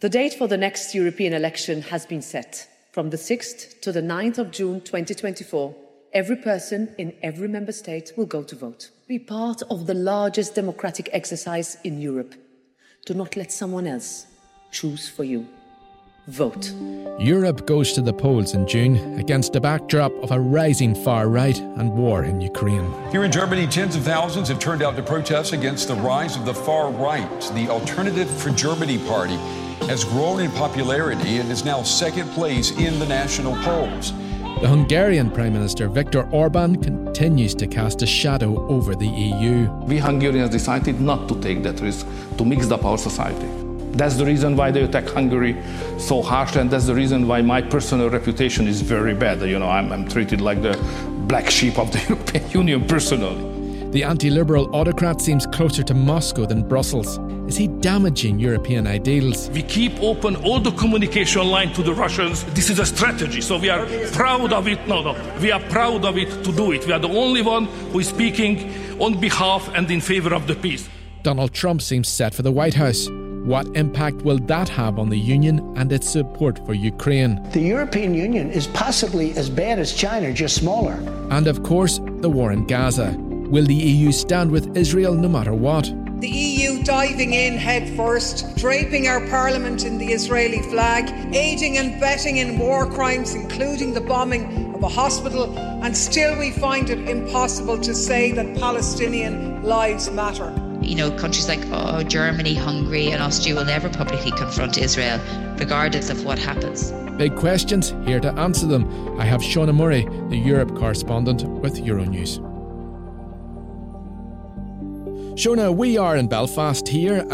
The date for the next European election has been set. From the 6th to the 9th of June 2024, every person in every member state will go to vote. Be part of the largest democratic exercise in Europe. Do not let someone else choose for you. Vote. Europe goes to the polls in June against the backdrop of a rising far right and war in Ukraine. Here in Germany, tens of thousands have turned out to protest against the rise of the far right. The Alternative for Germany party has grown in popularity and is now second place in the national polls. The Hungarian Prime Minister Viktor Orbán continues to cast a shadow over the EU. We Hungarians decided not to take that risk, to mix up our society. That's the reason why they attack Hungary so harshly, and that's the reason why my personal reputation is very bad. You know, I'm treated like the black sheep of the European Union personally. The anti-liberal autocrat seems closer to Moscow than Brussels. Is he damaging European ideals? We keep open all the communication line to the Russians. This is a strategy, so we are proud of it. We are proud of it to do it. We are the only one who is speaking on behalf and in favour of the peace. Donald Trump seems set for the White House. What impact will that have on the Union and its support for Ukraine? The European Union is possibly as bad as China, just smaller. And of course, the war in Gaza. Will the EU stand with Israel no matter what? The EU diving in head first, draping our parliament in the Israeli flag, aiding and betting in war crimes, including the bombing of a hospital, and still we find it impossible to say that Palestinian lives matter. You know, countries like Germany, Hungary and Austria will never publicly confront Israel, regardless of what happens. Big questions, here to answer them. I have Shona Murray, the Europe correspondent with Euronews. Shona, we are in Belfast here.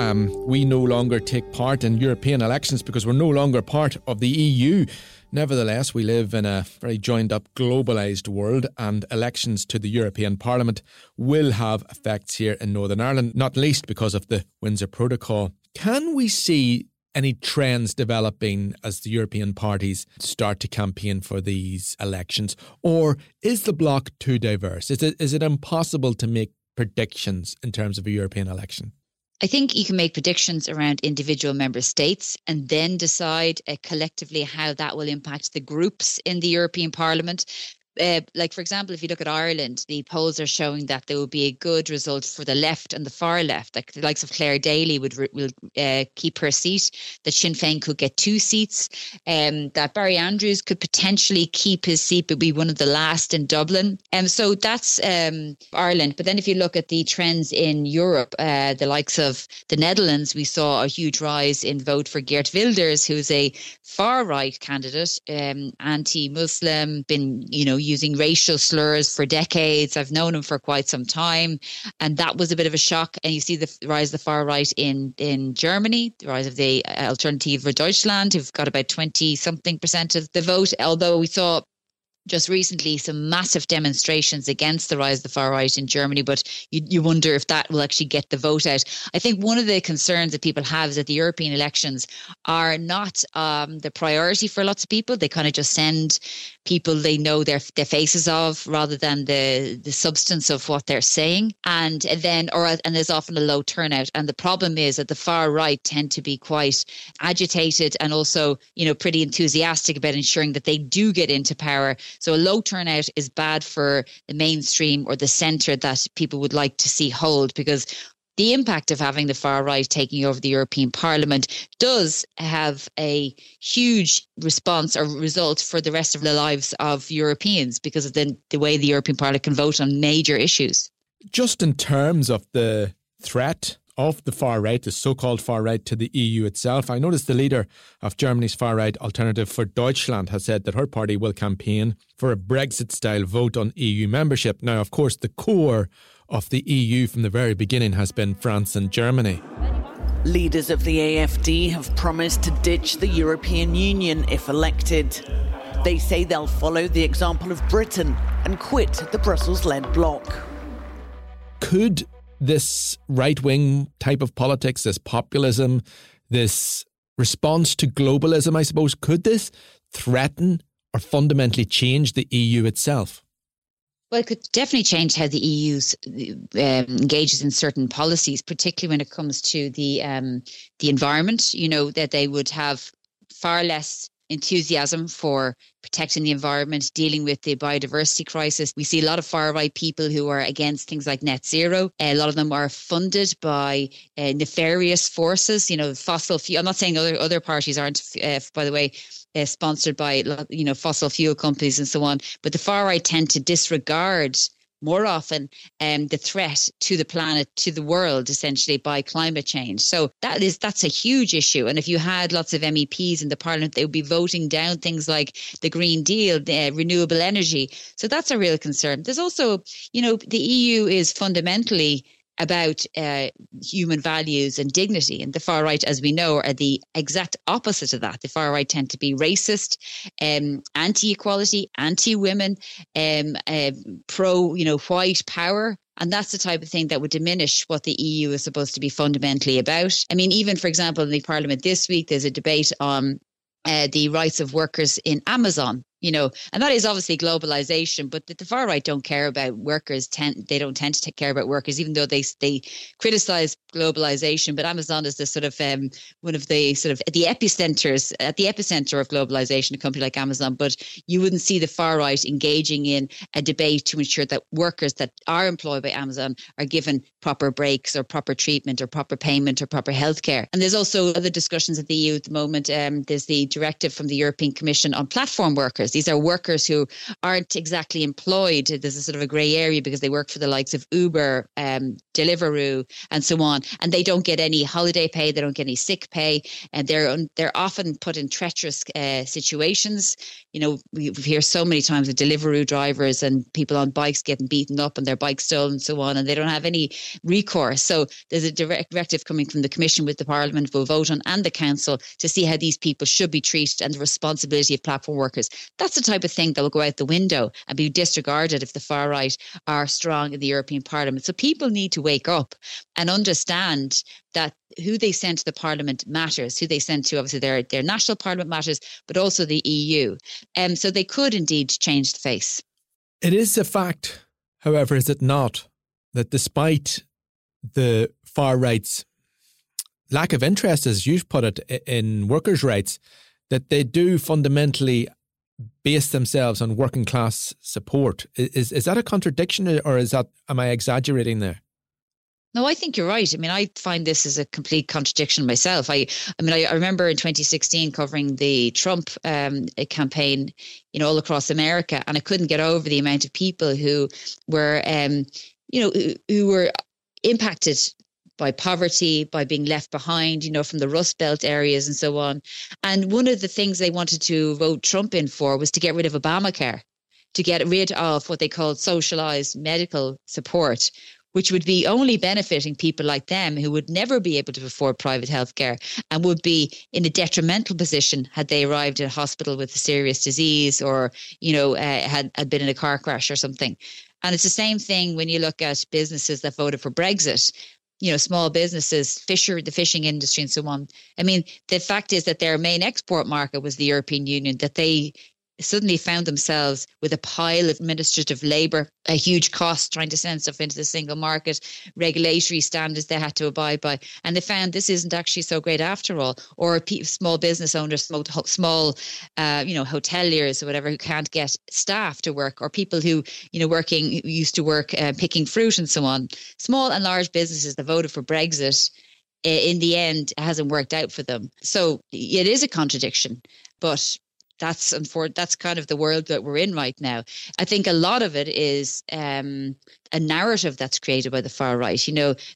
We no longer take part in European elections because we're no longer part of the EU. Nevertheless, we live in a very joined-up, globalised world, and elections to the European Parliament will have effects here in Northern Ireland, not least because of the Windsor Protocol. Can we see any trends developing as the European parties start to campaign for these elections? Or is the bloc too diverse? Is it impossible to make predictions in terms of a European election? I think you can make predictions around individual member states and then decide collectively how that will impact the groups in the European Parliament. Like, for example, if you look at Ireland, the polls are showing that there will be a good result for the left and the far left. Like the likes of Claire Daly will keep her seat, that Sinn Féin could get 2 seats, that Barry Andrews could potentially keep his seat but be one of the last in Dublin. So that's Ireland. But then if you look at the trends in Europe, the likes of the Netherlands, we saw a huge rise in vote for Geert Wilders, who's a far-right candidate, anti-Muslim, using racial slurs for decades. I've known him for quite some time. And that was a bit of a shock. And you see the rise of the far right in Germany, the rise of the Alternative für Deutschland, who've got about 20-something percent of the vote. Although we saw just recently some massive demonstrations against the rise of the far right in Germany, but you wonder if that will actually get the vote out. I think one of the concerns that people have is that the European elections are not the priority for lots of people. They kind of just send people they know their faces of rather than the substance of what they're saying. And there's often a low turnout. And the problem is that the far right tend to be quite agitated and also, pretty enthusiastic about ensuring that they do get into power. So a low turnout is bad for the mainstream or the centre that people would like to see hold, because the impact of having the far right taking over the European Parliament does have a huge response or result for the rest of the lives of Europeans because of the way the European Parliament can vote on major issues. Just in terms of the threat of the far right, the so-called far right to the EU itself, I noticed the leader of Germany's far right Alternative für Deutschland has said that her party will campaign for a Brexit-style vote on EU membership. Now, of course, the core of the EU from the very beginning has been France and Germany. Leaders of the AfD have promised to ditch the European Union if elected. They say they'll follow the example of Britain and quit the Brussels-led bloc. Could this right-wing type of politics, this populism, this response to globalism, I suppose, could this threaten or fundamentally change the EU itself? Well, it could definitely change how the EU engages in certain policies, particularly when it comes to the environment. You know, that they would have far less enthusiasm for protecting the environment, dealing with the biodiversity crisis. We see a lot of far-right people who are against things like net zero. A lot of them are funded by nefarious forces, you know, fossil fuel. I'm not saying other parties aren't, by the way, sponsored by, you know, fossil fuel companies and so on. But the far right tend to disregard more often the threat to the planet, to the world, essentially, by climate change. So that's a huge issue. And if you had lots of MEPs in the Parliament, they would be voting down things like the Green Deal, the renewable energy. So that's a real concern. There's also, you know, the EU is fundamentally about human values and dignity. And the far right, as we know, are the exact opposite of that. The far right tend to be racist, anti-equality, anti-women, pro, you know, white power. And that's the type of thing that would diminish what the EU is supposed to be fundamentally about. I mean, even, for example, in the Parliament this week, there's a debate on the rights of workers in Amazon. You know, and that is obviously globalization, but the far right don't care about workers. They don't tend to care about workers, even though they criticize globalization. But Amazon is the sort of one of the sort of at the epicenter of globalization, a company like Amazon. But you wouldn't see the far right engaging in a debate to ensure that workers that are employed by Amazon are given proper breaks or proper treatment or proper payment or proper health care. And there's also other discussions at the EU at the moment. There's the directive from the European Commission on platform workers. These are workers who aren't exactly employed. There's a sort of a grey area because they work for the likes of Uber, Deliveroo and so on. And they don't get any holiday pay. They don't get any sick pay. And they're often put in treacherous situations. You know, we hear so many times of Deliveroo drivers and people on bikes getting beaten up and their bikes stolen and so on. And they don't have any recourse. So there's a directive coming from the Commission with the Parliament will vote on and the Council to see how these people should be treated and the responsibility of platform workers. That's the type of thing that will go out the window and be disregarded if the far right are strong in the European Parliament. So people need to wake up and understand that who they send to the Parliament matters, who they send to obviously their national Parliament matters, but also the EU. So they could indeed change the face. It is a fact, however, is it not, that despite the far right's lack of interest, as you've put it, in workers' rights, that they do fundamentally base themselves on working class support. Is that a contradiction or am I exaggerating there? No, I think you're right. I mean, I find this is a complete contradiction myself. I mean, I remember in 2016 covering the Trump campaign, you know, all across America, and I couldn't get over the amount of people who were, you know, who were impacted by poverty, by being left behind, you know, from the Rust Belt areas and so on. And one of the things they wanted to vote Trump in for was to get rid of Obamacare, to get rid of what they called socialized medical support, which would be only benefiting people like them who would never be able to afford private healthcare and would be in a detrimental position had they arrived at a hospital with a serious disease or, you know, had been in a car crash or something. And it's the same thing when you look at businesses that voted for Brexit. You know, small businesses, the fishing industry and so on. I mean, the fact is that their main export market was the European Union, that they suddenly found themselves with a pile of administrative labour, a huge cost trying to send stuff into the single market, regulatory standards they had to abide by. And they found this isn't actually so great after all. Or small business owners, small hoteliers or whatever who can't get staff to work, or people who used to work picking fruit and so on. Small and large businesses that voted for Brexit, in the end, hasn't worked out for them. So it is a contradiction, but that's kind of the world that we're in right now. I think a lot of it is a narrative that's created by the far right,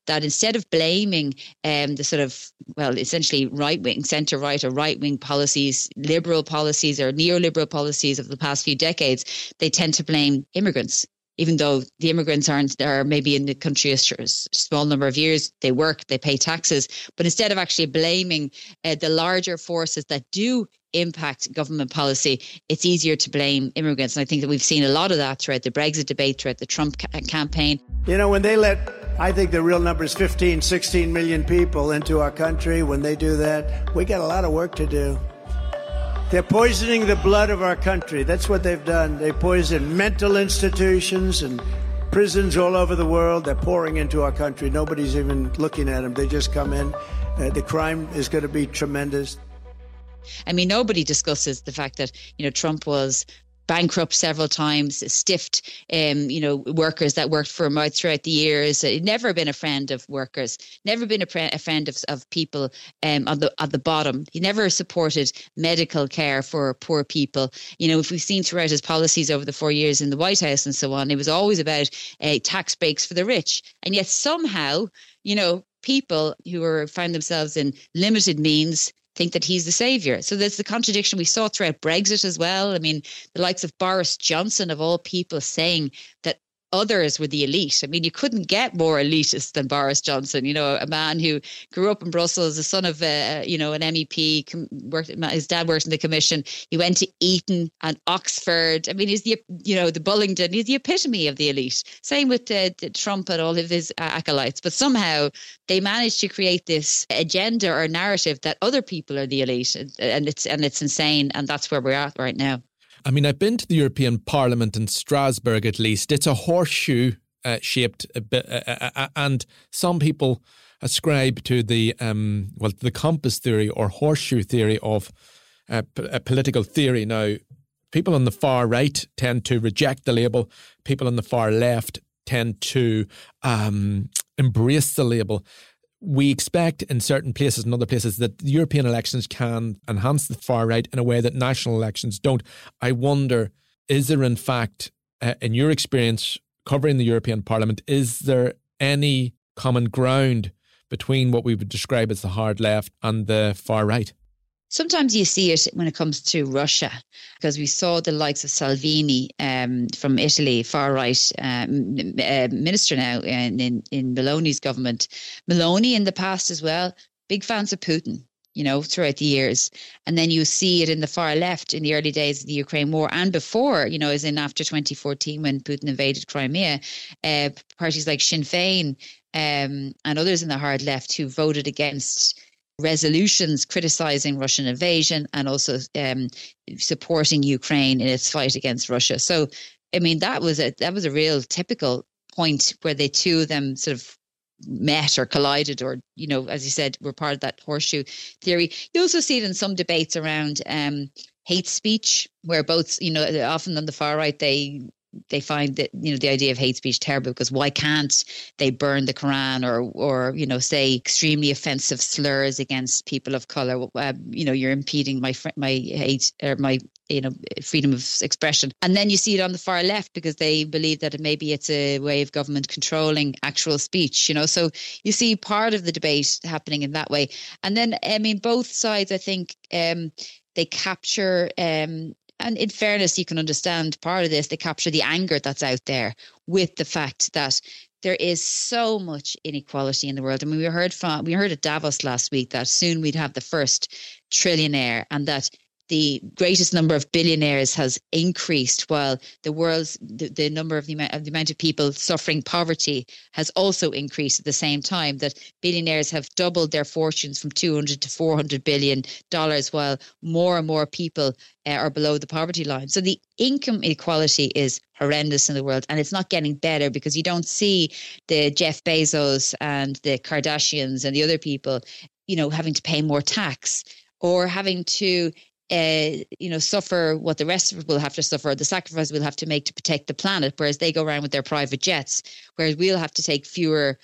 that instead of blaming the sort of, essentially right-wing, centre-right or right-wing policies, liberal policies or neoliberal policies of the past few decades, they tend to blame immigrants. Even though the immigrants are maybe in the country a small number of years, they work, they pay taxes. But instead of actually blaming the larger forces that do impact government policy, it's easier to blame immigrants. And I think that we've seen a lot of that throughout the Brexit debate, throughout the Trump campaign. When they I think the real number is 15, 16 million people into our country. When they do that, we got a lot of work to do. They're poisoning the blood of our country. That's what they've done. They poisoned mental institutions and prisons all over the world. They're pouring into our country. Nobody's even looking at them. They just come in. The crime is going to be tremendous. Nobody discusses the fact that, Trump was bankrupt several times, stiffed, workers that worked for him out throughout the years. Never been a friend of workers. Never been a friend of people at the bottom. He never supported medical care for poor people. If we've seen throughout his policies over the 4 years in the White House and so on, it was always about tax breaks for the rich. And yet somehow, people who find themselves in limited means think that he's the saviour. So there's the contradiction we saw throughout Brexit as well. The likes of Boris Johnson, of all people, saying that others were the elite. You couldn't get more elitist than Boris Johnson, a man who grew up in Brussels, the son of, an MEP, his dad worked in the commission. He went to Eton and Oxford. He's the Bullingdon, he's the epitome of the elite. Same with Trump and all of his acolytes. But somehow they managed to create this agenda or narrative that other people are the elite. And it's insane. And that's where we're at right now. I've been to the European Parliament in Strasbourg, at least. It's a horseshoe shaped a bit, and some people ascribe to the compass theory or horseshoe theory of a political theory. Now, people on the far right tend to reject the label. People on the far left tend to embrace the label. We expect in certain places and other places that European elections can enhance the far right in a way that national elections don't. I wonder, is there in fact, in your experience covering the European Parliament, is there any common ground between what we would describe as the hard left and the far right? Sometimes you see it when it comes to Russia, because we saw the likes of Salvini from Italy, far-right minister now in Meloni's government. Meloni in the past as well, big fans of Putin, throughout the years. And then you see it in the far left in the early days of the Ukraine war and before, as in after 2014 when Putin invaded Crimea, parties like Sinn Féin and others in the hard left who voted against resolutions criticizing Russian invasion and also supporting Ukraine in its fight against Russia. So, that was a real typical point where the two of them sort of met or collided or, as you said, were part of that horseshoe theory. You also see it in some debates around hate speech, where both, often on the far right, they find that, the idea of hate speech terrible because why can't they burn the Quran or say extremely offensive slurs against people of color? You're impeding my hate or my, freedom of expression. And then you see it on the far left because they believe that maybe it's a way of government controlling actual speech, So you see part of the debate happening in that way. And then, both sides, I think, they capture, and in fairness, you can understand part of this. They capture the anger that's out there with the fact that there is so much inequality in the world. We heard at Davos last week that soon we'd have the first trillionaire and that the greatest number of billionaires has increased, while the world's the number of the amount of people suffering poverty has also increased at the same time. That billionaires have doubled their fortunes from $200 to $400 billion, while more and more people are below the poverty line. So the income inequality is horrendous in the world, and it's not getting better because you don't see the Jeff Bezos and the Kardashians and the other people, you know, having to pay more tax or having to suffer what the rest of us will have to suffer, the sacrifice we'll have to make to protect the planet, whereas they go around with their private jets, whereas we'll have to take fewer,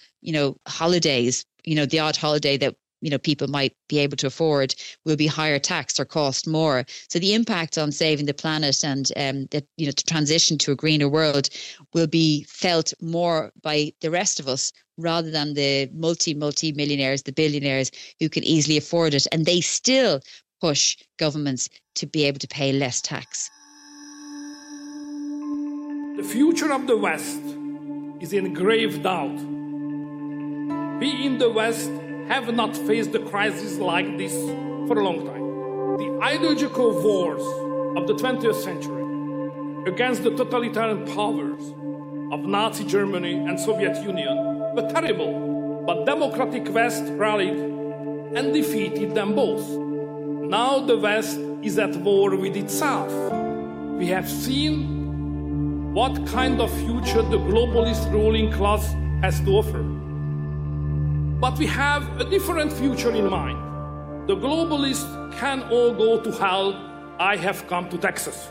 holidays, the odd holiday that, people might be able to afford will be higher taxed or cost more. So the impact on saving the planet and the transition to a greener world will be felt more by the rest of us rather than the multi-millionaires, the billionaires who can easily afford it. And they still push governments to be able to pay less tax. The future of the West is in grave doubt. We in the West have not faced a crisis like this for a long time. The ideological wars of the 20th century against the totalitarian powers of Nazi Germany and Soviet Union were terrible, but democratic West rallied and defeated them both. Now the West is at war with itself. We have seen what kind of future the globalist ruling class has to offer. But we have a different future in mind. The globalists can all go to hell. I have come to Texas.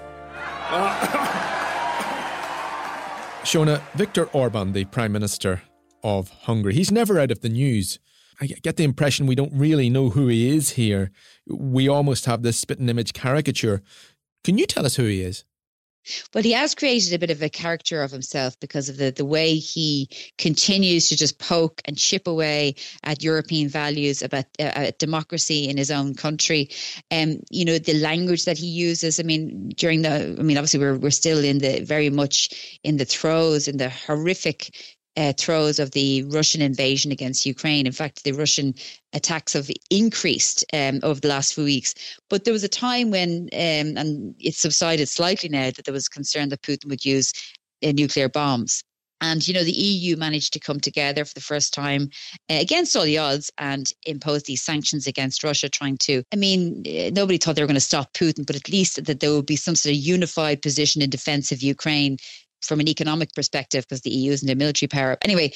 Shona, Viktor Orbán, the Prime Minister of Hungary, he's never out of the news. I get the impression we don't really know who he is here. We almost have this spitting image caricature. Can you tell us who he is? Well, he has created a bit of a character of himself because of the way he continues to just poke and chip away at European values, about at democracy in his own country. The language that he uses. Obviously we're still in the very much in the throes, in the horrific throes of the Russian invasion against Ukraine. In fact, the Russian attacks have increased over the last few weeks. But there was a time when, and it subsided slightly now, that there was concern that Putin would use nuclear bombs. And, the EU managed to come together for the first time against all the odds and impose these sanctions against Russia, nobody thought they were going to stop Putin, but at least that there would be some sort of unified position in defense of Ukraine from an economic perspective, because the EU isn't a military power. Anyway,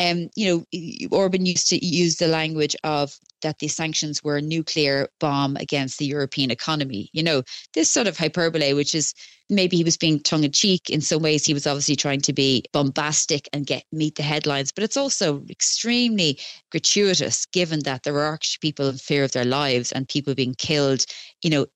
Orbán used to use the language of that the sanctions were a nuclear bomb against the European economy. This sort of hyperbole, which is maybe he was being tongue in cheek. In some ways, he was obviously trying to be bombastic and meet the headlines. But it's also extremely gratuitous, given that there are actually people in fear of their lives and people being killed,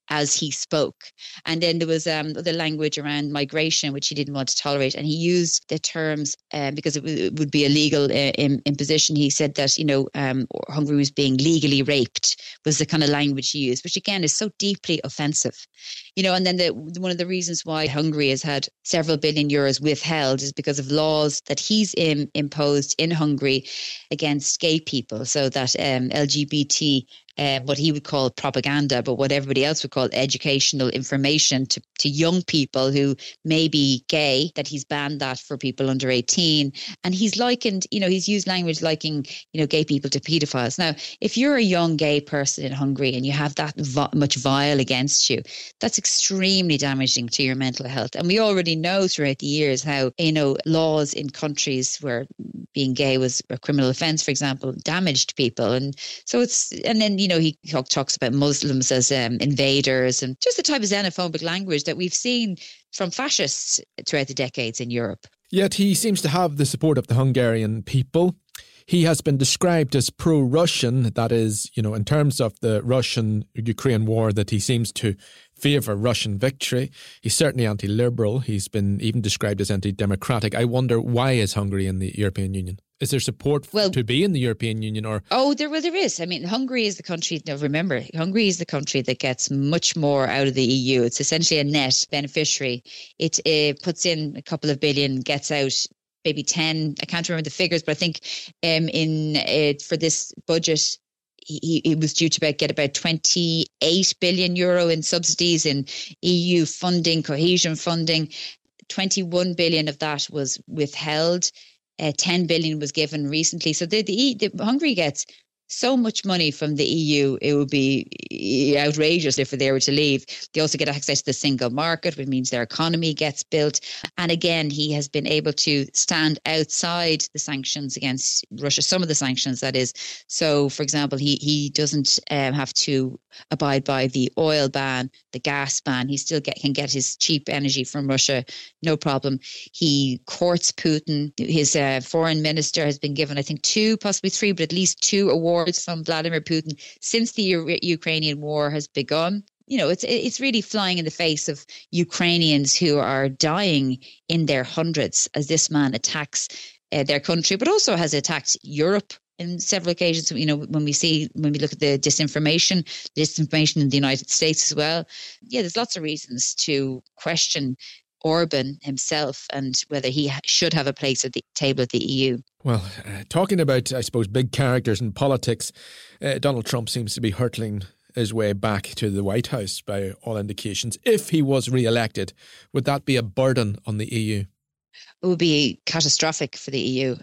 as he spoke. And then there was the language around migration, which he didn't want to tolerate. And he used the terms because it would be illegal imposition. He said that, Hungary was being legally raped was the kind of language he used, which again is so deeply offensive. And then one of the reasons why Hungary has had several billion euros withheld is because of laws that he's imposed in Hungary against gay people, so that LGBT, what he would call propaganda, but what everybody else would call educational information to young people who may be gay, that he's banned that for people under 18. And he's likened, he's used language liking, gay people to paedophiles. Now, if you're a young gay person in Hungary and you have that much vile against you, that's extremely damaging to your mental health. And we already know throughout the years how, laws in countries where being gay was a criminal offence, for example, damaged people. And so he talks about Muslims as invaders and just the type of xenophobic language that we've seen from fascists throughout the decades in Europe. Yet he seems to have the support of the Hungarian people. He has been described as pro-Russian, that is, in terms of the Russian-Ukraine war, that he seems to favour Russian victory. He's certainly anti-liberal. He's been even described as anti-democratic. I wonder, why is Hungary in the European Union? Is there support to be in the European Union? There is. Hungary is the country, Hungary is the country that gets much more out of the EU. It's essentially a net beneficiary. It puts in a couple of billion, gets out maybe 10. I can't remember the figures, but I think for this budget, he was due to get about 28 billion euro in subsidies in EU funding, cohesion funding. 21 billion of that was withheld. 10 billion was given recently. So the Hungary gets so much money from the EU, it would be outrageous if they were to leave. They also get access to the single market, which means their economy gets built. And again, he has been able to stand outside the sanctions against Russia, some of the sanctions, that is. So, for example, he doesn't have to abide by the oil ban, the gas ban. He still can get his cheap energy from Russia, no problem. He courts Putin. His foreign minister has been given, I think, 2, possibly 3, but at least 2 awards from Vladimir Putin since the Ukrainian war has begun. You know, it's really flying in the face of Ukrainians who are dying in their hundreds as this man attacks their country, but also has attacked Europe in several occasions. You know, when we look at the disinformation in the United States as well. Yeah, there's lots of reasons to question Orban himself and whether he should have a place at the table at the EU. Well, talking about, I suppose, big characters in politics, Donald Trump seems to be hurtling his way back to the White House by all indications. If he was re-elected, would that be a burden on the EU? It would be catastrophic for the EU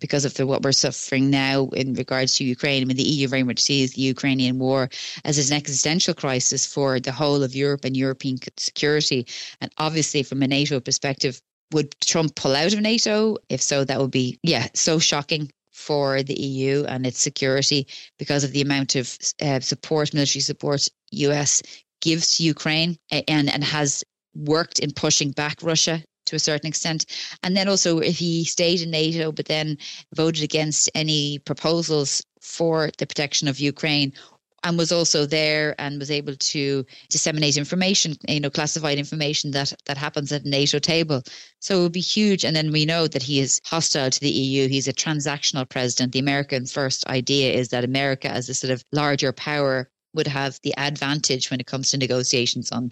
because of what we're suffering now in regards to Ukraine. I mean, the EU very much sees the Ukrainian war as an existential crisis for the whole of Europe and European security. And obviously, from a NATO perspective, would Trump pull out of NATO? If so, that would be, so shocking for the EU and its security because of the amount of military support, US gives to Ukraine and has worked in pushing back Russia to a certain extent. And then also if he stayed in NATO but then voted against any proposals for the protection of Ukraine and was also there and was able to disseminate information, classified information that happens at NATO table. So it would be huge. And then we know that he is hostile to the EU. He's a transactional president. The American first idea is that America as a sort of larger power would have the advantage when it comes to negotiations on,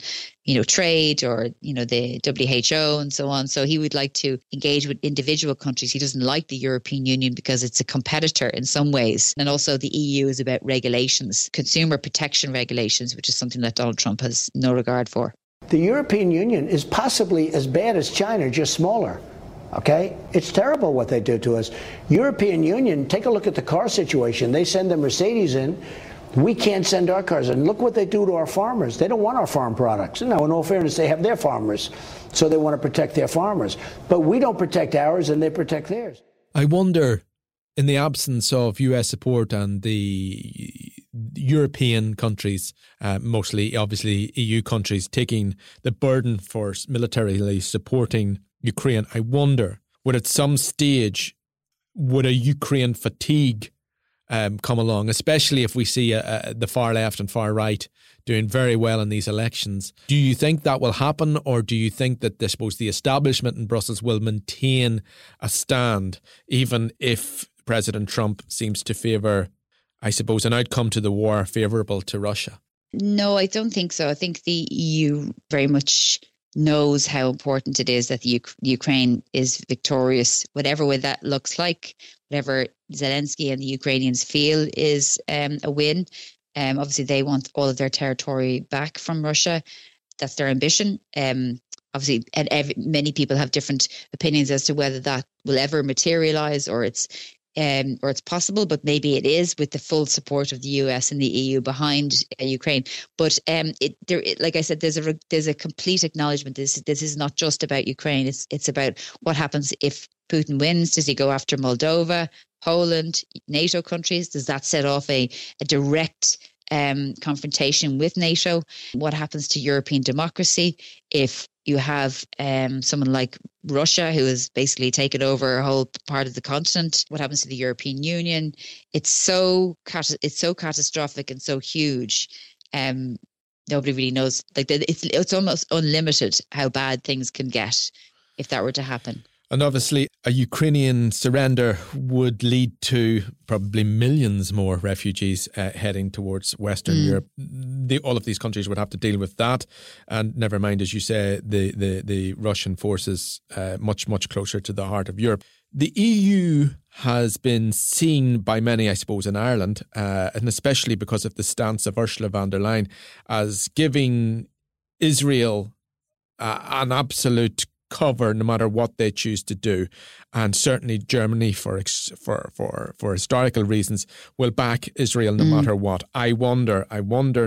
trade or, the WHO and so on. So he would like to engage with individual countries. He doesn't like the European Union because it's a competitor in some ways. And also the EU is about regulations, consumer protection regulations, which is something that Donald Trump has no regard for. The European Union is possibly as bad as China, just smaller. OK, it's terrible what they do to us. European Union, take a look at the car situation. They send the Mercedes in. We can't send our cars. And look what they do to our farmers. They don't want our farm products. Now, in all fairness, they have their farmers, so they want to protect their farmers. But we don't protect ours and they protect theirs. I wonder, in the absence of US support and the European countries, mostly, obviously, EU countries taking the burden for militarily supporting Ukraine, I wonder, would at some stage, would a Ukraine fatigue come along, especially if we see the far left and far right doing very well in these elections. Do you think that will happen, or do you think that, I suppose, the establishment in Brussels will maintain a stand, even if President Trump seems to favour, I suppose, an outcome to the war favourable to Russia? No, I don't think so. I think the EU very much knows how important it is that the Ukraine is victorious, whatever way that looks like, whatever Zelensky and the Ukrainians feel is a win. Obviously, they want all of their territory back from Russia. That's their ambition. Obviously, and many people have different opinions as to whether that will ever materialize or it's possible, but maybe it is with the full support of the US and the EU behind Ukraine. But like I said, there's a complete acknowledgement. This is not just about Ukraine. It's about what happens if Putin wins. Does he go after Moldova, Poland, NATO countries? Does that set off a direct confrontation with NATO? What happens to European democracy if you have someone like Russia, who has basically taken over a whole part of the continent? What happens to the European Union? It's so catastrophic and so huge. Nobody really knows. Like it's almost unlimited how bad things can get if that were to happen. And obviously, a Ukrainian surrender would lead to probably millions more refugees heading towards Western Europe. All of these countries would have to deal with that. And never mind, as you say, the Russian forces much, much closer to the heart of Europe. The EU has been seen by many, I suppose, in Ireland, and especially because of the stance of Ursula von der Leyen, as giving Israel an absolute cover no matter what they choose to do. And certainly Germany, for historical reasons, will back Israel no matter what. I wonder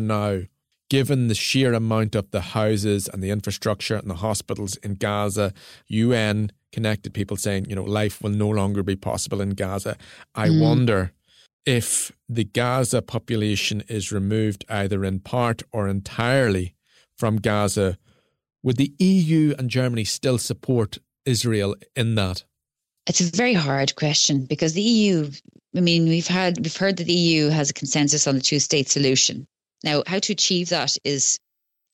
now, given the sheer amount of the houses and the infrastructure and the hospitals in Gaza, UN connected people saying, you know, life will no longer be possible in Gaza. I wonder if the Gaza population is removed either in part or entirely from Gaza, would the EU and Germany still support Israel in that? It's a very hard question, because the EU, I mean, we've heard that the EU has a consensus on the two-state solution. Now, how to achieve that is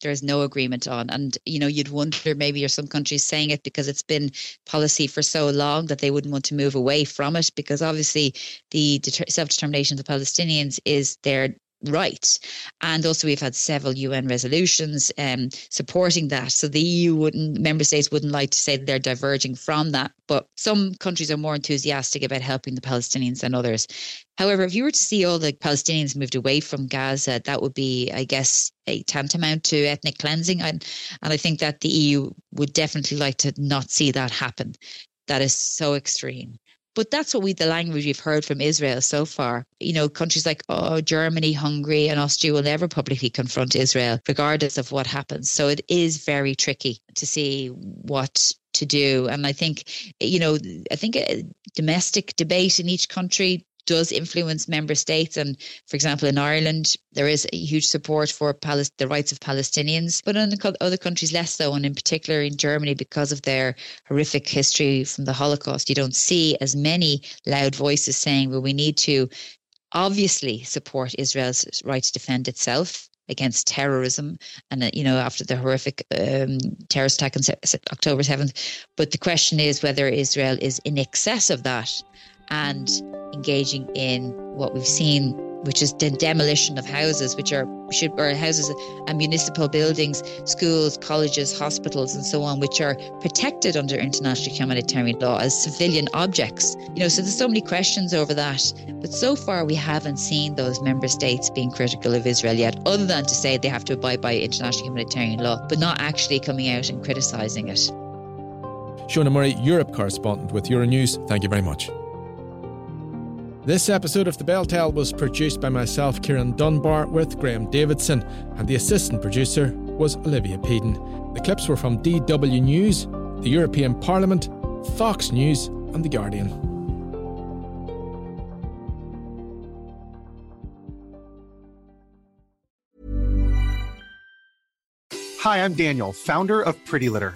there is no agreement on. And, you know, you'd wonder maybe are some countries saying it because it's been policy for so long that they wouldn't want to move away from it, because obviously the self-determination of the Palestinians is their right. And also we've had several UN resolutions supporting that. So the EU member states wouldn't like to say that they're diverging from that. But some countries are more enthusiastic about helping the Palestinians than others. However, if you were to see all the Palestinians moved away from Gaza, that would be, I guess, a tantamount to ethnic cleansing. And I think that the EU would definitely like to not see that happen. That is so extreme. But that's what the language we've heard from Israel so far. You know, countries like Germany, Hungary and Austria will never publicly confront Israel, regardless of what happens. So it is very tricky to see what to do. And I think, you know, a domestic debate in each country does influence member states. And for example, in Ireland, there is a huge support for the rights of Palestinians, but in other countries less so. And in particular in Germany, because of their horrific history from the Holocaust, you don't see as many loud voices saying, well, we need to obviously support Israel's right to defend itself against terrorism. And, you know, after the horrific terrorist attack on October 7th. But the question is whether Israel is in excess of that and engaging in what we've seen, which is the demolition of houses, and municipal buildings, schools, colleges, hospitals, and so on, which are protected under international humanitarian law as civilian objects. You know, so there's so many questions over that. But so far, we haven't seen those member states being critical of Israel yet, other than to say they have to abide by international humanitarian law, but not actually coming out and criticising it. Shona Murray, Europe correspondent with Euronews, thank you very much. This episode of The Bell Tale was produced by myself, Kieran Dunbar, with Graham Davidson, and the assistant producer was Olivia Peden. The clips were from DW News, the European Parliament, Fox News and The Guardian. Hi, I'm Daniel, founder of Pretty Litter.